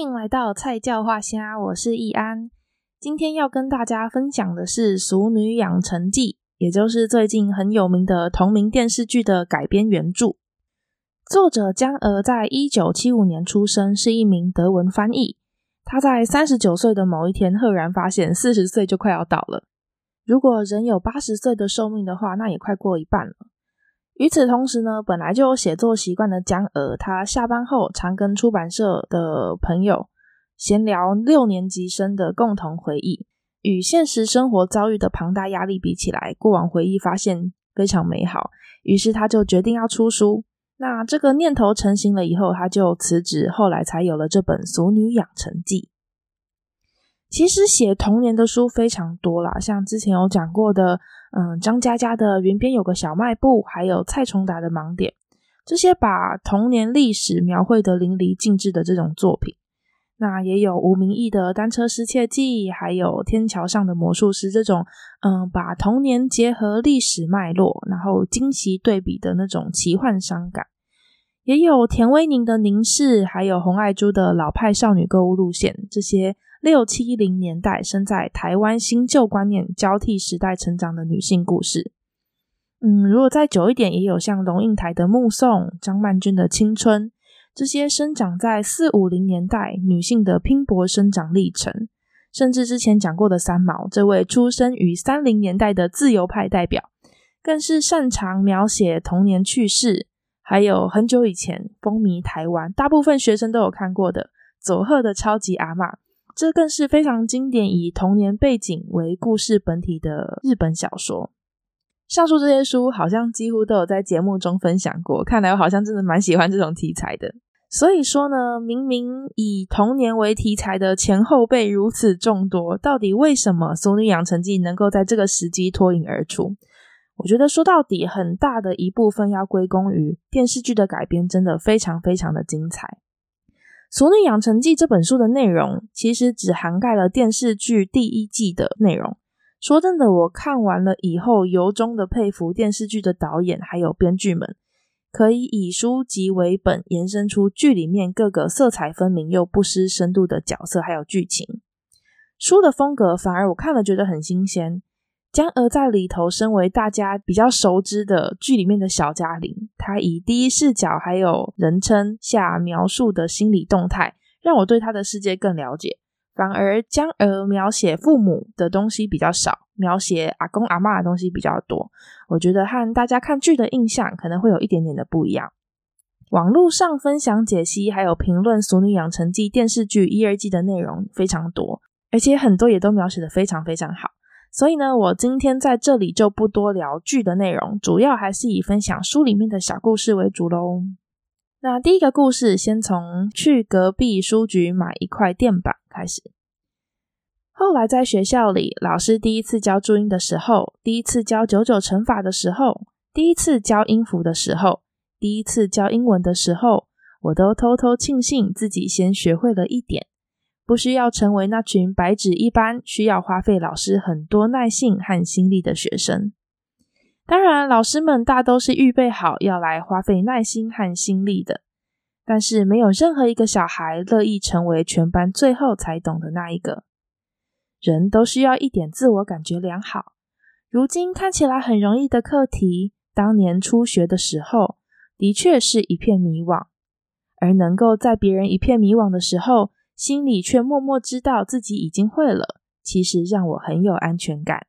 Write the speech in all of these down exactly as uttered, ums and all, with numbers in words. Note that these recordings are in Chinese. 欢迎来到菜教话虾，我是易安。今天要跟大家分享的是《俗女养成记》，也就是最近很有名的同名电视剧的改编原著。作者江娥在一九七五年出生，是一名德文翻译。她在三十九岁的某一天赫然发现四十岁就快要到了，如果人有八十岁的寿命的话，那也快过一半了。与此同时呢，本来就有写作习惯的江娥，她下班后常跟出版社的朋友闲聊六年级生的共同回忆。与现实生活遭遇的庞大压力比起来，过往回忆发现非常美好，于是她就决定要出书。那这个念头成型了以后，她就辞职，后来才有了这本《俗女养成记》。其实写童年的书非常多啦，像之前有讲过的嗯，张嘉佳的《云边有个小卖部》，还有蔡崇达的《盲点》，这些把童年历史描绘得淋漓尽致的这种作品。那也有吴明益的《单车失窃记》，还有《天桥上的魔术师》这种嗯，把童年结合历史脉络，然后惊喜对比的那种奇幻伤感。也有田威宁的《凝视》，还有洪爱珠的《老派少女购物路线》，这些六七零年代生在台湾新旧观念交替时代成长的女性故事。嗯，如果再久一点，也有像龙应台的《目送》、张曼娟的《青春》，这些生长在四五零年代女性的拼搏生长历程。甚至之前讲过的三毛，这位出生于三零年代的自由派代表，更是擅长描写童年趣事。还有很久以前风靡台湾，大部分学生都有看过的佐贺的超级阿嬷，这更是非常经典以童年背景为故事本体的日本小说。上述这些书好像几乎都有在节目中分享过，看来我好像真的蛮喜欢这种题材的。所以说呢，明明以童年为题材的前后辈如此众多，到底为什么《俗女养成记》能够在这个时机脱颖而出？我觉得说到底，很大的一部分要归功于电视剧的改编真的非常非常的精彩。《俗女养成记》这本书的内容其实只涵盖了电视剧第一季的内容。说真的，我看完了以后由衷的佩服电视剧的导演还有编剧们，可以以书籍为本延伸出剧里面各个色彩分明又不失深度的角色还有剧情。书的风格反而我看了觉得很新鲜，江娥在里头身为大家比较熟知的剧里面的小嘉玲，她以第一视角还有人称下描述的心理动态，让我对她的世界更了解。反而江娥描写父母的东西比较少，描写阿公阿嬷的东西比较多，我觉得和大家看剧的印象可能会有一点点的不一样。网络上分享解析还有评论《俗女养成记》电视剧一二季的内容非常多，而且很多也都描写得非常非常好。所以呢，我今天在这里就不多聊剧的内容，主要还是以分享书里面的小故事为主咯。那第一个故事，先从去隔壁书局买一块电板开始。后来在学校里，老师第一次教注音的时候，第一次教九九乘法的时候，第一次教音符的时候，第一次教英文的时候，我都偷偷庆幸自己先学会了一点，不需要成为那群白纸一般需要花费老师很多耐性和心力的学生。当然，老师们大都是预备好要来花费耐心和心力的，但是没有任何一个小孩乐意成为全班最后才懂的那一个。人都需要一点自我感觉良好，如今看起来很容易的课题，当年初学的时候的确是一片迷惘，而能够在别人一片迷惘的时候，心里却默默知道自己已经会了，其实让我很有安全感。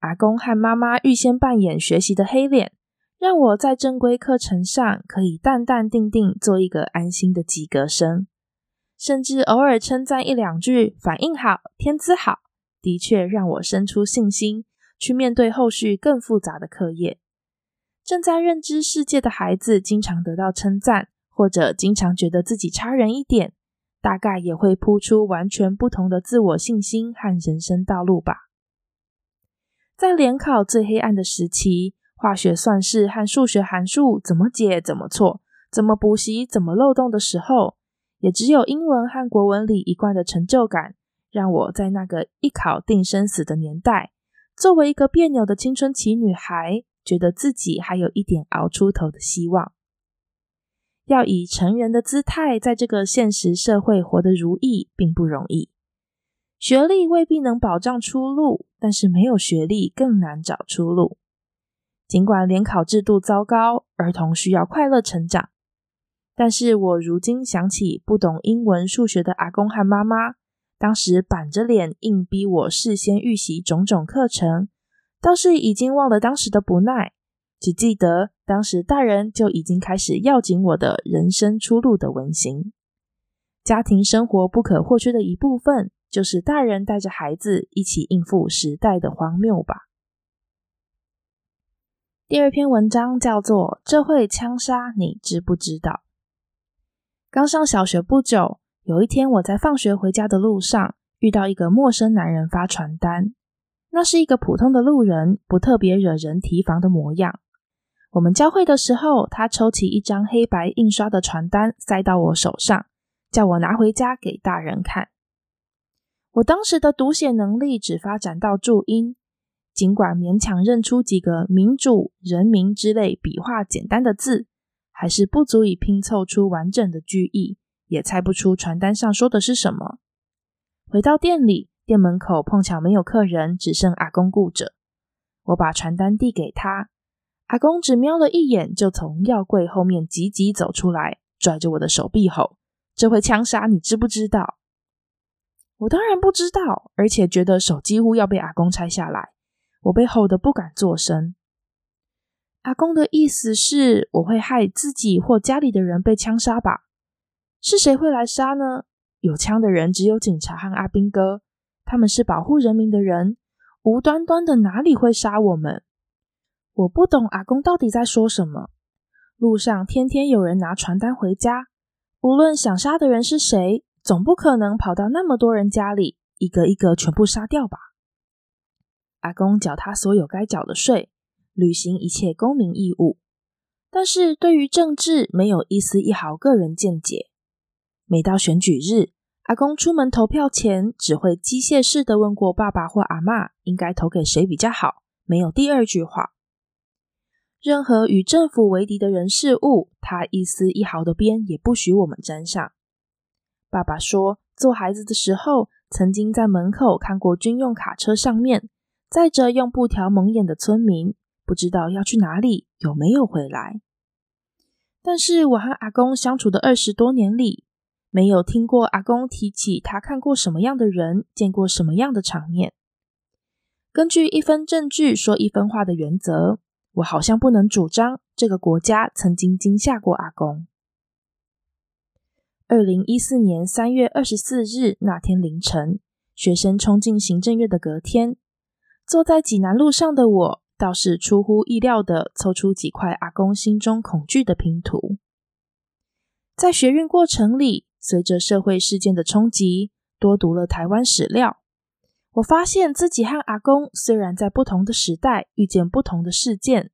阿公和妈妈预先扮演学习的黑脸，让我在正规课程上可以淡淡定定做一个安心的及格生，甚至偶尔称赞一两句反应好、天资好，的确让我生出信心去面对后续更复杂的课业。正在认知世界的孩子经常得到称赞，或者经常觉得自己差人一点，大概也会铺出完全不同的自我信心和人生道路吧。在联考最黑暗的时期，化学算式和数学函数怎么解怎么错，怎么补习怎么漏洞的时候，也只有英文和国文里一贯的成就感，让我在那个一考定生死的年代，作为一个别扭的青春期女孩，觉得自己还有一点熬出头的希望。要以成人的姿态在这个现实社会活得如意并不容易。学历未必能保障出路，但是没有学历更难找出路。尽管联考制度糟糕，儿童需要快乐成长，但是我如今想起不懂英文数学的阿公和妈妈，当时板着脸硬逼我事先预习种种课程，倒是已经忘了当时的不耐，只记得当时大人就已经开始要紧我的人生出路的文型。家庭生活不可或缺的一部分，就是大人带着孩子一起应付时代的荒谬吧。第二篇文章叫做《这会枪杀你知不知道》。刚上小学不久，有一天我在放学回家的路上，遇到一个陌生男人发传单。那是一个普通的路人，不特别惹人提防的模样。我们交会的时候，他抽起一张黑白印刷的传单塞到我手上，叫我拿回家给大人看。我当时的读写能力只发展到注音，尽管勉强认出几个民主、人民之类笔画简单的字，还是不足以拼凑出完整的句意，也猜不出传单上说的是什么。回到店里，店门口碰巧没有客人，只剩阿公顾着。我把传单递给他，阿公只瞄了一眼，就从药柜后面急急走出来，拽着我的手臂吼：“这会枪杀你知不知道？”我当然不知道，而且觉得手几乎要被阿公拆下来。我被吼得不敢作声。阿公的意思是我会害自己或家里的人被枪杀吧？是谁会来杀呢？有枪的人只有警察和阿兵哥，他们是保护人民的人，无端端的哪里会杀我们？我不懂阿公到底在说什么。路上天天有人拿传单回家，无论想杀的人是谁，总不可能跑到那么多人家里，一个一个全部杀掉吧。阿公缴他所有该缴的税，履行一切公民义务，但是对于政治没有一丝一毫个人见解。每到选举日，阿公出门投票前只会机械式的问过爸爸或阿嬷应该投给谁比较好，没有第二句话。任何与政府为敌的人事物，他一丝一毫的边也不许我们沾上。爸爸说，做孩子的时候曾经在门口看过军用卡车上面载着用布条蒙眼的村民，不知道要去哪里，有没有回来。但是我和阿公相处的二十多年里，没有听过阿公提起他看过什么样的人，见过什么样的场面。根据一分证据说一分话的原则，我好像不能主张这个国家曾经惊吓过阿公。二零一四年三月二十四日那天凌晨，学生冲进行政院的隔天，坐在济南路上的我倒是出乎意料地抽出几块阿公心中恐惧的拼图。在学运过程里，随着社会事件的冲击，多读了台湾史料，我发现自己和阿公虽然在不同的时代遇见不同的事件，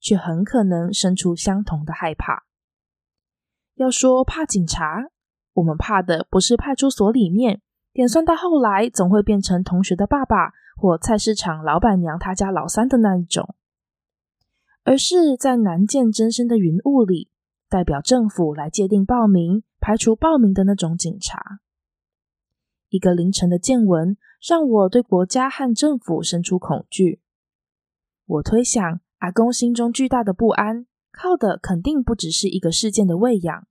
却很可能生出相同的害怕。要说怕警察，我们怕的不是派出所里面，点算到后来总会变成同学的爸爸或菜市场老板娘他家老三的那一种，而是在难见真身的云雾里，代表政府来界定暴民、排除暴民的那种警察。一个凌晨的见闻让我对国家和政府生出恐惧。我推想阿公心中巨大的不安，靠的肯定不只是一个事件的喂养。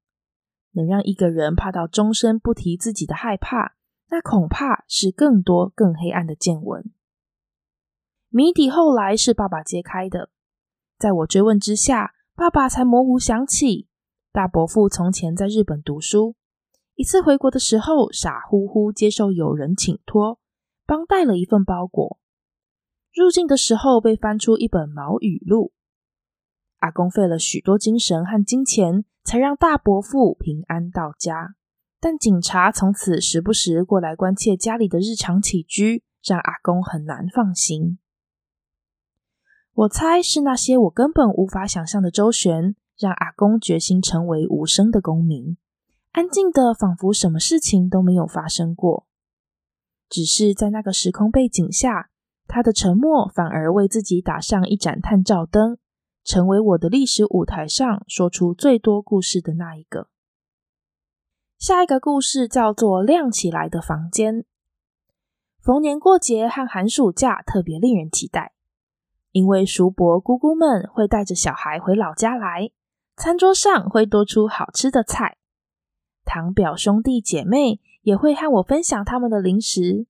能让一个人怕到终身不提自己的害怕，那恐怕是更多更黑暗的见闻。谜底后来是爸爸揭开的，在我追问之下，爸爸才模糊想起，大伯父从前在日本读书，一次回国的时候傻乎乎接受友人请托，帮带了一份包裹，入境的时候被翻出一本毛语录。阿公费了许多精神和金钱，才让大伯父平安到家，但警察从此时不时过来关切家里的日常起居，让阿公很难放心。我猜是那些我根本无法想象的周旋，让阿公决心成为无声的公民，安静的仿佛什么事情都没有发生过。只是在那个时空背景下，他的沉默反而为自己打上一盏探照灯，成为我的历史舞台上说出最多故事的那一个。下一个故事叫做亮起来的房间。逢年过节和寒暑假特别令人期待，因为叔伯姑姑们会带着小孩回老家来，餐桌上会多出好吃的菜，堂表兄弟姐妹也会和我分享他们的零食。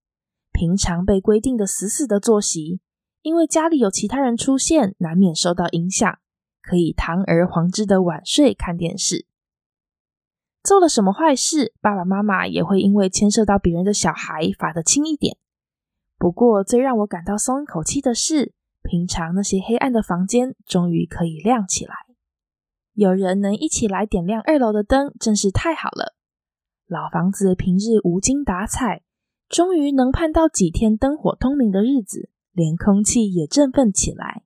平常被规定的死死的作息，因为家里有其他人出现，难免受到影响，可以堂而皇之的晚睡看电视。做了什么坏事，爸爸妈妈也会因为牵涉到别人的小孩罚得轻一点。不过最让我感到松一口气的是，平常那些黑暗的房间终于可以亮起来，有人能一起来点亮二楼的灯，真是太好了。老房子平日无精打采，终于能盼到几天灯火通明的日子，连空气也振奋起来。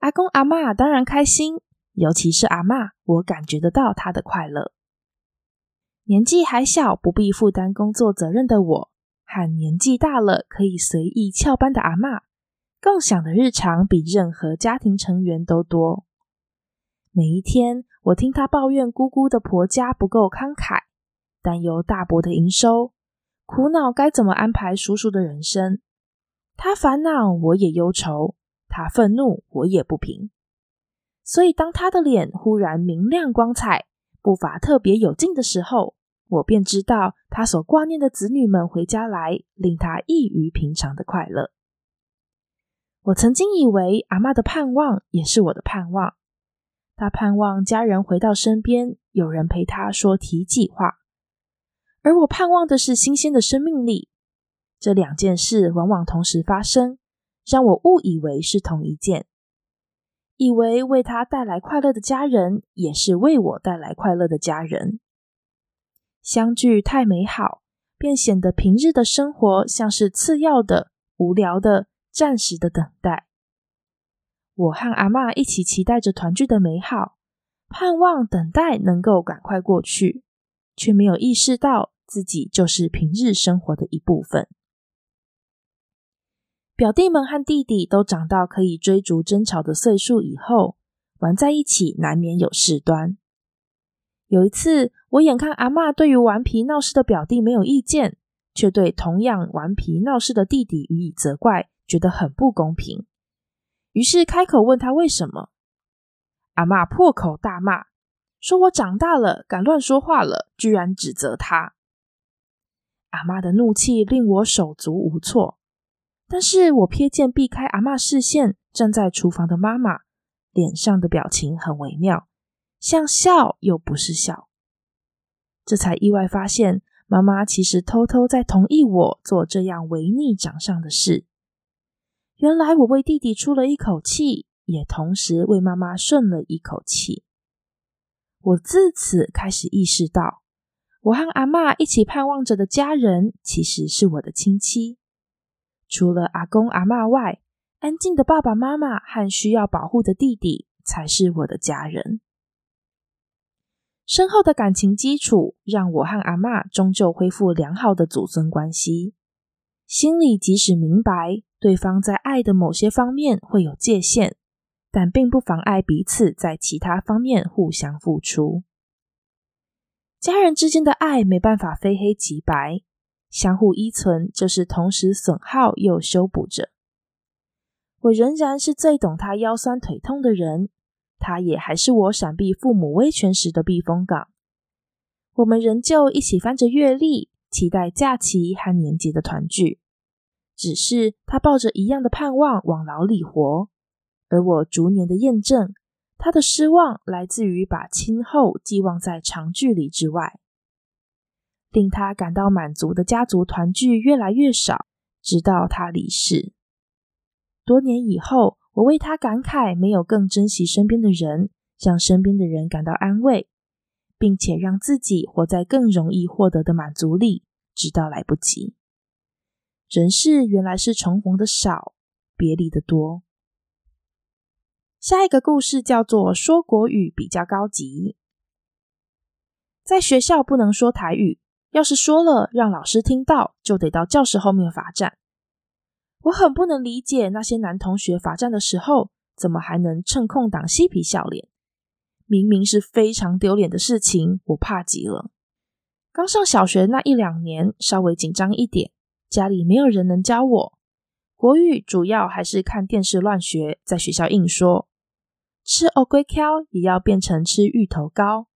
阿公阿嬷当然开心，尤其是阿嬷，我感觉得到她的快乐。年纪还小不必负担工作责任的我，和年纪大了可以随意翘班的阿嬷，共享的日常比任何家庭成员都多。每一天我听她抱怨姑姑的婆家不够慷慨，担忧大伯的营收，苦恼该怎么安排叔叔的人生。她烦恼我也忧愁，她愤怒我也不平。所以当她的脸忽然明亮光彩，步伐特别有劲的时候，我便知道他所挂念的子女们回家来，令他异于平常的快乐。我曾经以为阿嬷的盼望也是我的盼望，她盼望家人回到身边，有人陪她说题记话，而我盼望的是新鲜的生命力。这两件事往往同时发生，让我误以为是同一件，以为为他带来快乐的家人也是为我带来快乐的家人。相聚太美好，便显得平日的生活像是次要的、无聊的、暂时的等待。我和阿嬷一起期待着团聚的美好，盼望等待能够赶快过去，却没有意识到自己就是平日生活的一部分。表弟们和弟弟都长到可以追逐争吵的岁数以后，玩在一起难免有事端。有一次，我眼看阿嬷对于顽皮闹事的表弟没有意见，却对同样顽皮闹事的弟弟予以责怪，觉得很不公平，于是开口问他为什么。阿嬷破口大骂，说我长大了，敢乱说话了，居然指责他。阿嬷的怒气令我手足无措，但是我瞥见避开阿嬷视线站在厨房的妈妈，脸上的表情很微妙，像笑又不是笑。这才意外发现，妈妈其实偷偷在同意我做这样违逆长上的事。原来我为弟弟出了一口气，也同时为妈妈顺了一口气。我自此开始意识到，我和阿嬷一起盼望着的家人其实是我的亲戚。除了阿公阿嬷外，安静的爸爸妈妈和需要保护的弟弟才是我的家人。深厚的感情基础让我和阿嬷终究恢复良好的祖孙关系。心里即使明白对方在爱的某些方面会有界限，但并不妨碍彼此在其他方面互相付出。家人之间的爱没办法非黑即白，相互依存就是同时损耗又修补着。我仍然是最懂他腰酸腿痛的人，他也还是我闪避父母威权时的避风港。我们仍旧一起翻着月历，期待假期和年节的团聚。只是他抱着一样的盼望往牢里活，而我逐年的验证，他的失望来自于把亲厚寄望在长距离之外。令他感到满足的家族团聚越来越少，直到他离世。多年以后，我为他感慨没有更珍惜身边的人，让身边的人感到安慰，并且让自己活在更容易获得的满足里，直到来不及。人世原来是重逢的少，别离的多。下一个故事叫做说国语比较高级。在学校不能说台语，要是说了让老师听到，就得到教室后面罚站。我很不能理解那些男同学罚站的时候怎么还能趁空档嬉皮笑脸？明明是非常丢脸的事情，我怕极了。刚上小学那一两年稍微紧张一点，家里没有人能教我国语，主要还是看电视乱学，在学校硬说吃欧龟壳也要变成吃芋头糕，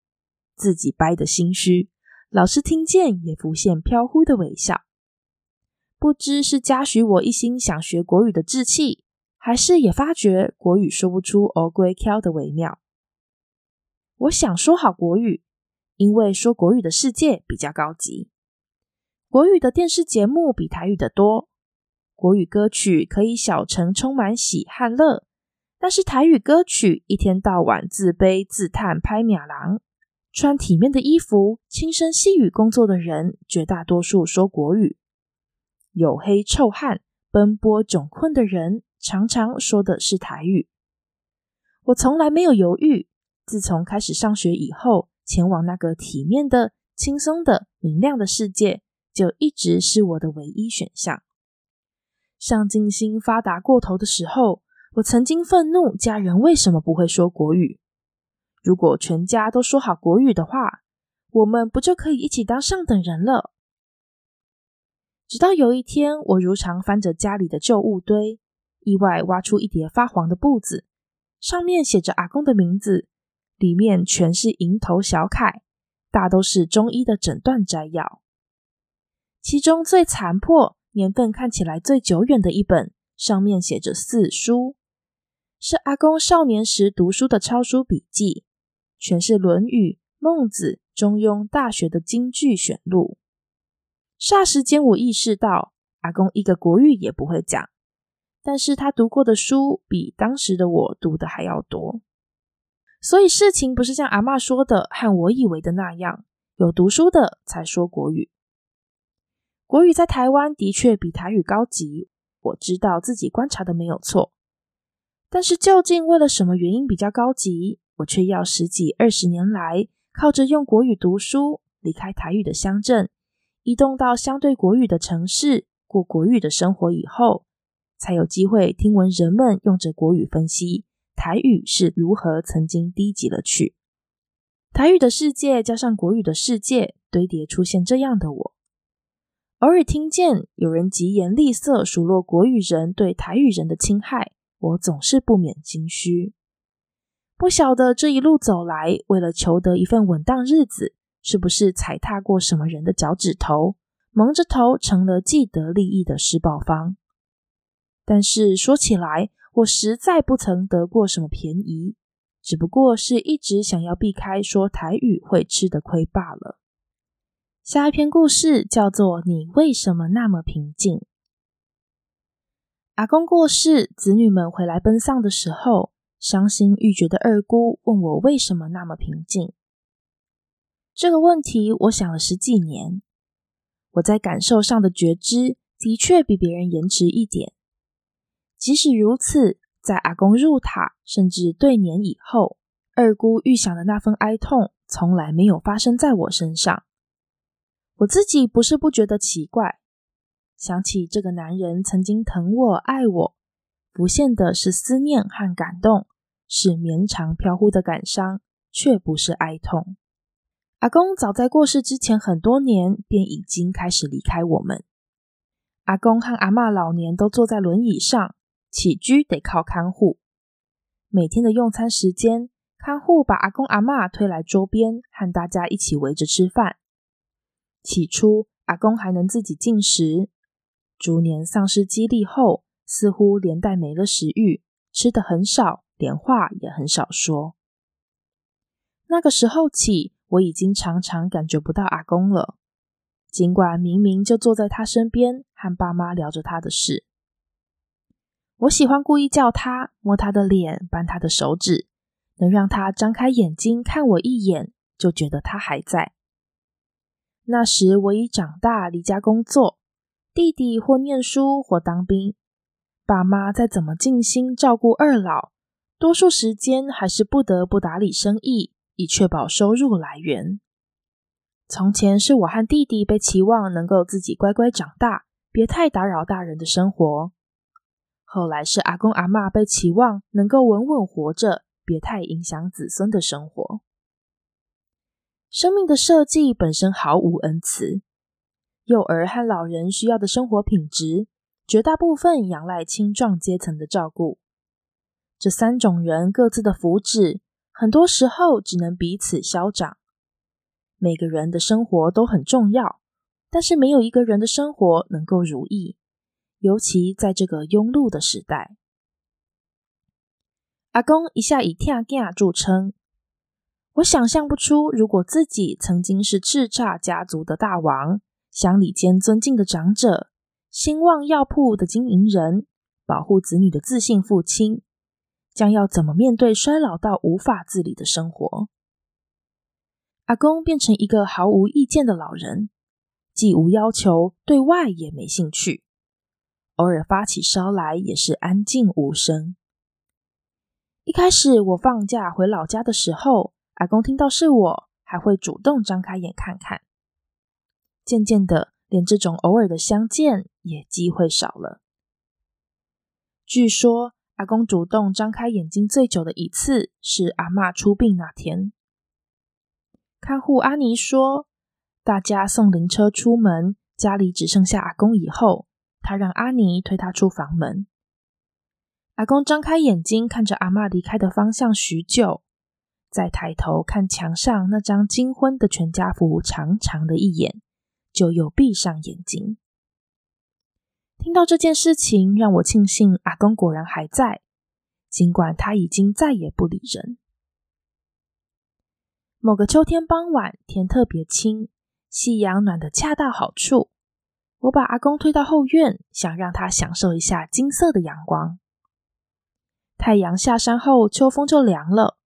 自己掰的心虚，老师听见也浮现飘忽的微笑。不知是嘉许我一心想学国语的志气，还是也发觉国语说不出欧龟壳的微妙。我想说好国语，因为说国语的世界比较高级，国语的电视节目比台语的多，国语歌曲可以小城充满喜和乐，但是台语歌曲一天到晚自卑自叹拍马郎，穿体面的衣服轻声细语工作的人绝大多数说国语，黝黑臭汉奔波窘困的人常常说的是台语。我从来没有犹豫，自从开始上学以后，前往那个体面的轻松的明亮的世界就一直是我的唯一选项。上进心发达过头的时候，我曾经愤怒家人为什么不会说国语。如果全家都说好国语的话，我们不就可以一起当上等人了？直到有一天，我如常翻着家里的旧物堆，意外挖出一叠发黄的簿子，上面写着阿公的名字，里面全是蝇头小楷，大都是中医的诊断摘要。其中最残破，年份看起来最久远的一本，上面写着四书，是阿公少年时读书的抄书笔记，全是论语、孟子、中庸、大学的金句选录。霎时间我意识到，阿公一个国语也不会讲，但是他读过的书比当时的我读的还要多。所以事情不是像阿嬷说的和我以为的那样，有读书的才说国语。国语在台湾的确比台语高级，我知道自己观察的没有错，但是究竟为了什么原因比较高级，我却要十几二十年来靠着用国语读书，离开台语的乡镇，移动到相对国语的城市，过国语的生活以后，才有机会听闻人们用着国语分析台语是如何曾经低级了去。台语的世界加上国语的世界堆叠，出现这样的我。偶尔听见有人疾言厉色数落国语人对台语人的侵害，我总是不免心虚。不晓得这一路走来，为了求得一份稳当日子，是不是踩踏过什么人的脚趾头，蒙着头成了既得利益的施暴方。但是说起来，我实在不曾得过什么便宜，只不过是一直想要避开说台语会吃的亏罢了。下一篇故事叫做《你为什么那么平静》。阿公过世，子女们回来奔丧的时候，伤心欲绝的二姑问我为什么那么平静。这个问题我想了十几年，我在感受上的觉知的确比别人延迟一点。即使如此，在阿公入塔甚至对年以后，二姑预想的那份哀痛从来没有发生在我身上。我自己不是不觉得奇怪，想起这个男人曾经疼我爱我，浮现的是思念和感动，是绵长飘忽的感伤，却不是哀痛。阿公早在过世之前很多年便已经开始离开我们。阿公和阿嬷老年都坐在轮椅上，起居得靠看护。每天的用餐时间，看护把阿公阿嬷推来桌边，和大家一起围着吃饭。起初阿公还能自己进食，逐年丧失肌力后，似乎连带没了食欲，吃得很少，连话也很少说。那个时候起，我已经常常感觉不到阿公了，尽管明明就坐在他身边，和爸妈聊着他的事。我喜欢故意叫他，摸他的脸，扳他的手指，能让他张开眼睛看我一眼，就觉得他还在。那时我已长大，离家工作，弟弟或念书或当兵，爸妈再怎么尽心照顾二老，多数时间还是不得不打理生意，以确保收入来源。从前是我和弟弟被期望能够自己乖乖长大，别太打扰大人的生活。后来是阿公阿嬷被期望能够稳稳活着，别太影响子孙的生活。生命的设计本身毫无恩慈，幼儿和老人需要的生活品质，绝大部分仰赖青壮阶层的照顾。这三种人各自的福祉，很多时候只能彼此消长。每个人的生活都很重要，但是没有一个人的生活能够如意，尤其在这个庸碌的时代。阿公一下以疼囝著称，我想象不出，如果自己曾经是叱咤家族的大王，乡里间尊敬的长者，兴旺药铺的经营人，保护子女的自信父亲，将要怎么面对衰老到无法自理的生活。阿公变成一个毫无意见的老人，既无要求，对外也没兴趣，偶尔发起烧来也是安静无声。一开始我放假回老家的时候，阿公听到是我，还会主动张开眼看看。渐渐的，连这种偶尔的相见也机会少了。据说阿公主动张开眼睛最久的一次是阿嬷出殡那天。看护阿妮说，大家送灵车出门，家里只剩下阿公以后，他让阿妮推他出房门。阿公张开眼睛看着阿嬷离开的方向许久，再抬头看墙上那张金婚的全家福长长的一眼，就又闭上眼睛。听到这件事情，让我庆幸阿公果然还在，尽管他已经再也不理人。某个秋天傍晚，天特别清，夕阳暖得恰到好处，我把阿公推到后院，想让他享受一下金色的阳光。太阳下山后，秋风就凉了，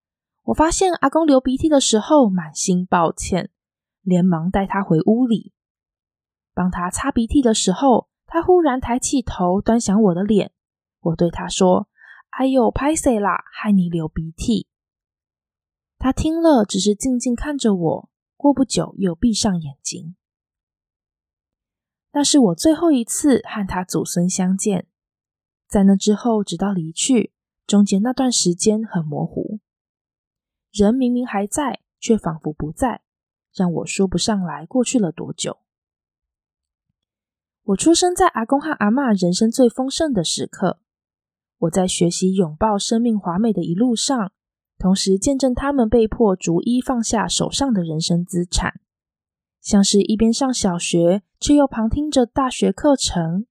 我发现阿公流鼻涕的时候满心抱歉，连忙带他回屋里。帮他擦鼻涕的时候，他忽然抬起头端详我的脸，我对他说，哎呦，抱歉啦，害你流鼻涕。他听了只是静静看着我，过不久又闭上眼睛。那是我最后一次和他祖孙相见，在那之后直到离去，中间那段时间很模糊，人明明还在，却仿佛不在，让我说不上来过去了多久。我出生在阿公和阿嬷人生最丰盛的时刻，我在学习拥抱生命华美的一路上，同时见证他们被迫逐一放下手上的人生资产，像是一边上小学，却又旁听着大学课程，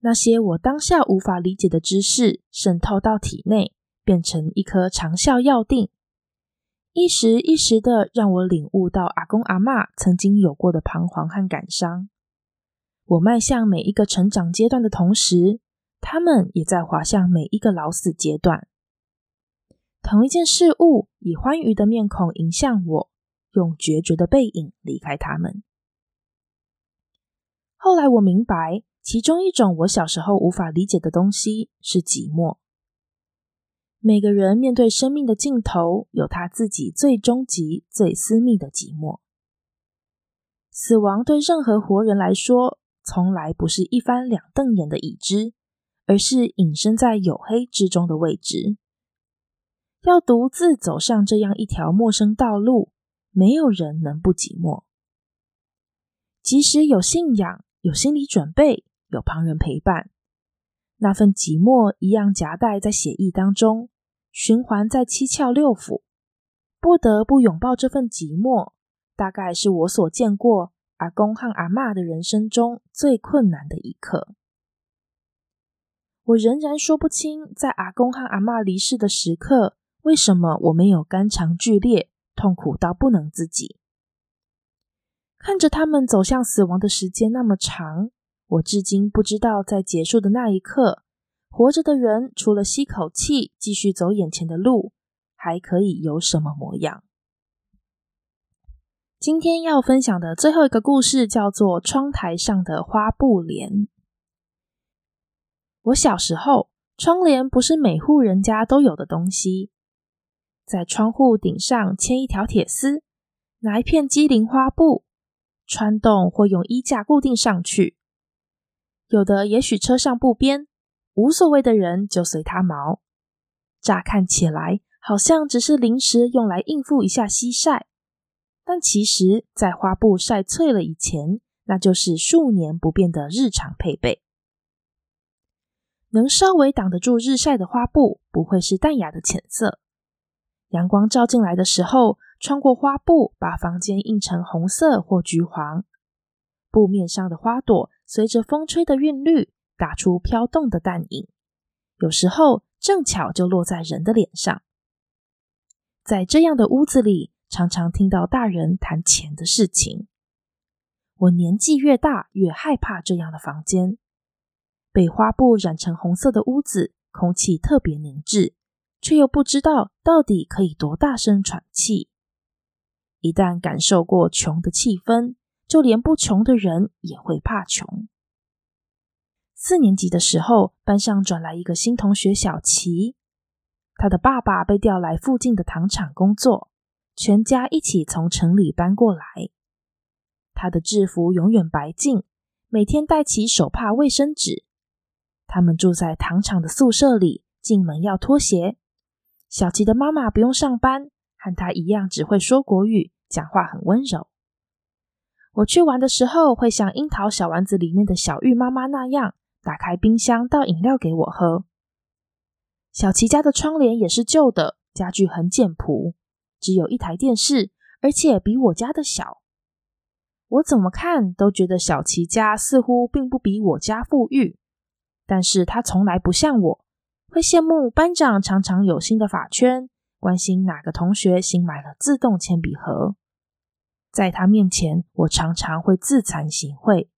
那些我当下无法理解的知识渗透到体内，变成一颗长效药锭，一时一时的让我领悟到阿公阿嬷曾经有过的彷徨和感伤。我迈向每一个成长阶段的同时，他们也在滑向每一个老死阶段。同一件事物以欢愉的面孔迎向我，用决绝的背影离开他们。后来我明白，其中一种我小时候无法理解的东西是寂寞。每个人面对生命的尽头，有他自己最终极、最私密的寂寞。死亡对任何活人来说，从来不是一翻两瞪眼的已知，而是隐身在黝黑之中的未知。要独自走上这样一条陌生道路，没有人能不寂寞。即使有信仰，有心理准备，有旁人陪伴，那份寂寞一样夹带在血液当中，循环在七窍六腑。不得不拥抱这份寂寞，大概是我所见过阿公和阿嬷的人生中最困难的一刻。我仍然说不清，在阿公和阿嬷离世的时刻，为什么我没有肝肠俱裂，痛苦到不能自己。看着他们走向死亡的时间那么长，我至今不知道在结束的那一刻，活着的人除了吸口气继续走眼前的路，还可以有什么模样。今天要分享的最后一个故事叫做窗台上的花布帘。我小时候，窗帘不是每户人家都有的东西，在窗户顶上牵一条铁丝，拿一片机灵花布，穿洞或用衣架固定上去，有的也许车上布边，无所谓的人就随他毛。乍看起来好像只是临时用来应付一下西晒，但其实在花布晒脆了以前，那就是数年不变的日常配备。能稍微挡得住日晒的花布不会是淡雅的浅色，阳光照进来的时候，穿过花布把房间映成红色或橘黄，布面上的花朵随着风吹的韵律打出飘动的淡影，有时候正巧就落在人的脸上。在这样的屋子里，常常听到大人谈钱的事情。我年纪越大越害怕这样的房间。被花布染成红色的屋子，空气特别凝滞，却又不知道到底可以多大声喘气。一旦感受过穷的气氛，就连不穷的人也会怕穷。四年级的时候，班上转来一个新同学小齐，他的爸爸被调来附近的糖厂工作，全家一起从城里搬过来。他的制服永远白净，每天带起手帕、卫生纸。他们住在糖厂的宿舍里，进门要脱鞋。小齐的妈妈不用上班，和他一样只会说国语，讲话很温柔。我去玩的时候，会像樱桃小丸子里面的小玉妈妈那样，打开冰箱倒饮料给我喝。小齐家的窗帘也是旧的，家具很简朴，只有一台电视，而且比我家的小。我怎么看都觉得小齐家似乎并不比我家富裕，但是他从来不像我，会羡慕班长常常有新的发圈，关心哪个同学新买了自动铅笔盒。在他面前，我常常会自惭形秽，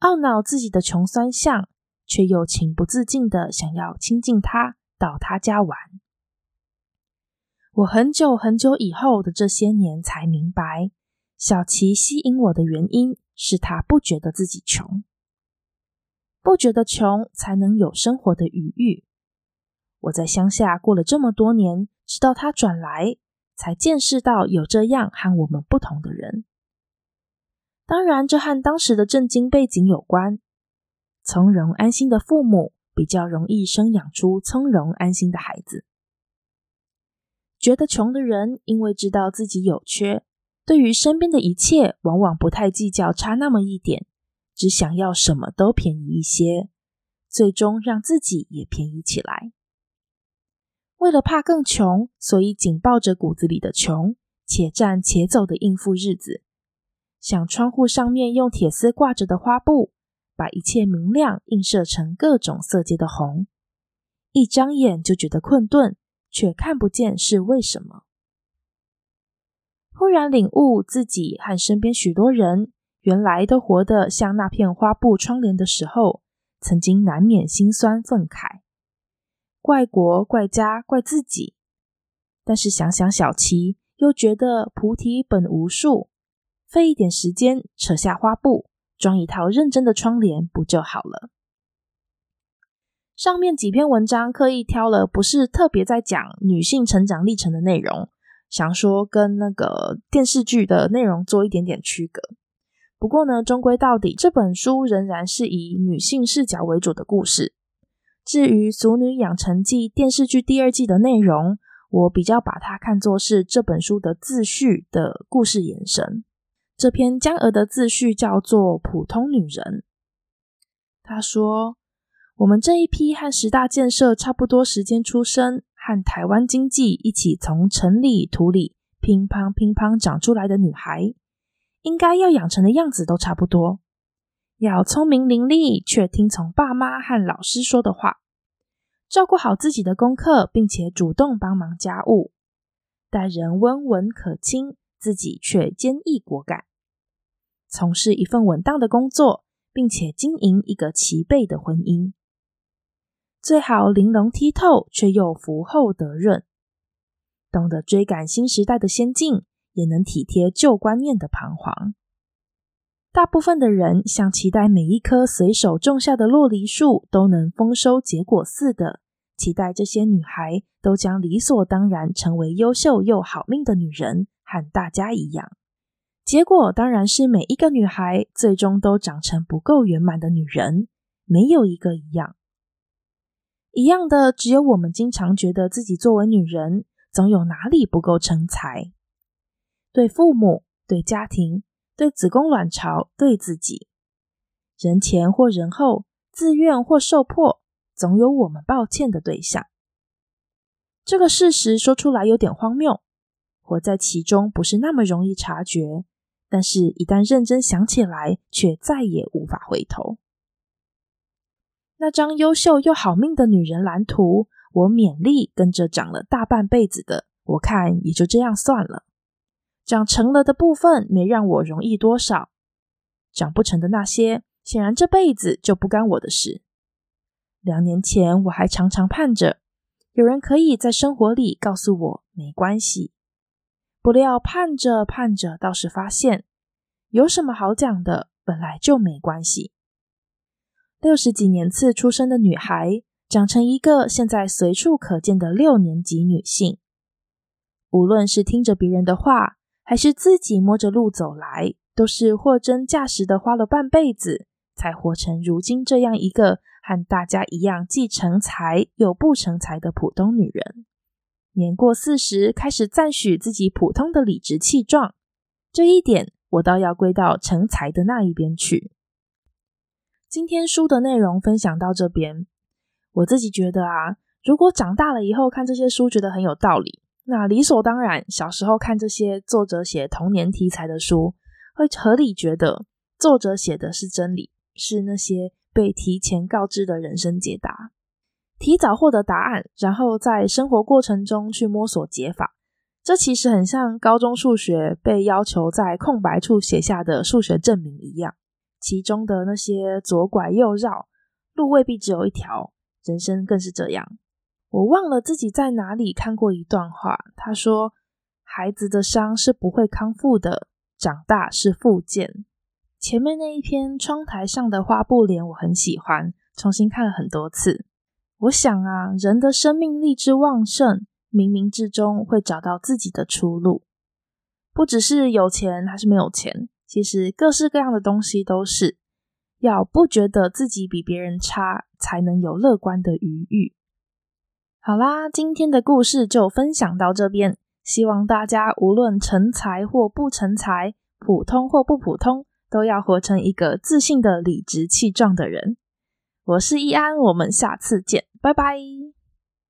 懊恼自己的穷酸相，却又情不自禁的想要亲近他，到他家玩。我很久很久以后的这些年才明白，小齐吸引我的原因是他不觉得自己穷，不觉得穷才能有生活的余裕。我在乡下过了这么多年，直到他转来，才见识到有这样和我们不同的人。当然，这和当时的政经背景有关。从容安心的父母比较容易生养出从容安心的孩子。觉得穷的人，因为知道自己有缺，对于身边的一切往往不太计较，差那么一点，只想要什么都便宜一些，最终让自己也便宜起来。为了怕更穷，所以紧抱着骨子里的穷，且战且走的应付日子。像窗户上面用铁丝挂着的花布，把一切明亮映射成各种色阶的红，一张眼就觉得困顿，却看不见是为什么。忽然领悟，自己和身边许多人原来都活得像那片花布窗帘的时候，曾经难免心酸愤慨，怪国怪家怪自己。但是想想小齐，又觉得菩提本无树，费一点时间扯下花布，装一套认真的窗帘不就好了。上面几篇文章刻意挑了不是特别在讲女性成长历程的内容，想说跟那个电视剧的内容做一点点区隔。不过呢，终归到底，这本书仍然是以女性视角为主的故事。至于《俗女养成记》电视剧第二季的内容，我比较把它看作是这本书的自序的故事延伸。这篇江娥的自序叫做《普通女人》。她说，我们这一批和十大建设差不多时间出生，和台湾经济一起从城里土里乒乓乒乓长出来的女孩，应该要养成的样子都差不多，要聪明伶俐，却听从爸妈和老师说的话，照顾好自己的功课，并且主动帮忙家务，待人温文可亲，自己却坚毅果敢，从事一份稳当的工作，并且经营一个齐备的婚姻，最好玲珑剔透，却又福厚德润，懂得追赶新时代的先进，也能体贴旧观念的彷徨。大部分的人像期待每一棵随手种下的洛梨树都能丰收结果似的，期待这些女孩都将理所当然成为优秀又好命的女人，和大家一样，结果当然是每一个女孩最终都长成不够圆满的女人，没有一个一样。一样的，只有我们经常觉得自己作为女人，总有哪里不够成才。对父母，对家庭，对子宫卵巢，对自己，人前或人后，自愿或受迫，总有我们抱歉的对象。这个事实说出来有点荒谬，活在其中不是那么容易察觉，但是一旦认真想起来，却再也无法回头。那张优秀又好命的女人蓝图，我勉力跟着长了大半辈子的，我看也就这样算了。长成了的部分没让我容易多少，长不成的那些，显然这辈子就不干我的事。两年前我还常常盼着，有人可以在生活里告诉我没关系。不料盼着盼着，倒是发现，有什么好讲的，本来就没关系。六十几年次出生的女孩，长成一个现在随处可见的六年级女性。无论是听着别人的话，还是自己摸着路走来，都是货真价实的花了半辈子，才活成如今这样一个和大家一样既成才又不成才的普通女人。年过四十，开始赞许自己普通的理直气壮，这一点我倒要归到成才的那一边去。今天书的内容分享到这边，我自己觉得啊，如果长大了以后看这些书觉得很有道理，那理所当然小时候看这些作者写童年题材的书，会合理觉得作者写的是真理，是那些被提前告知的人生解答。提早获得答案，然后在生活过程中去摸索解法，这其实很像高中数学被要求在空白处写下的数学证明一样，其中的那些左拐右绕，路未必只有一条，人生更是这样。我忘了自己在哪里看过一段话，他说，孩子的伤是不会康复的，长大是复健。前面那一篇窗台上的花布帘我很喜欢，重新看了很多次。我想啊，人的生命力之旺盛，冥冥之中会找到自己的出路。不只是有钱还是没有钱，其实各式各样的东西都是，要不觉得自己比别人差，才能有乐观的余裕。好啦，今天的故事就分享到这边，希望大家无论成才或不成才，普通或不普通，都要活成一个自信的理直气壮的人。我是依安，我们下次见，拜拜。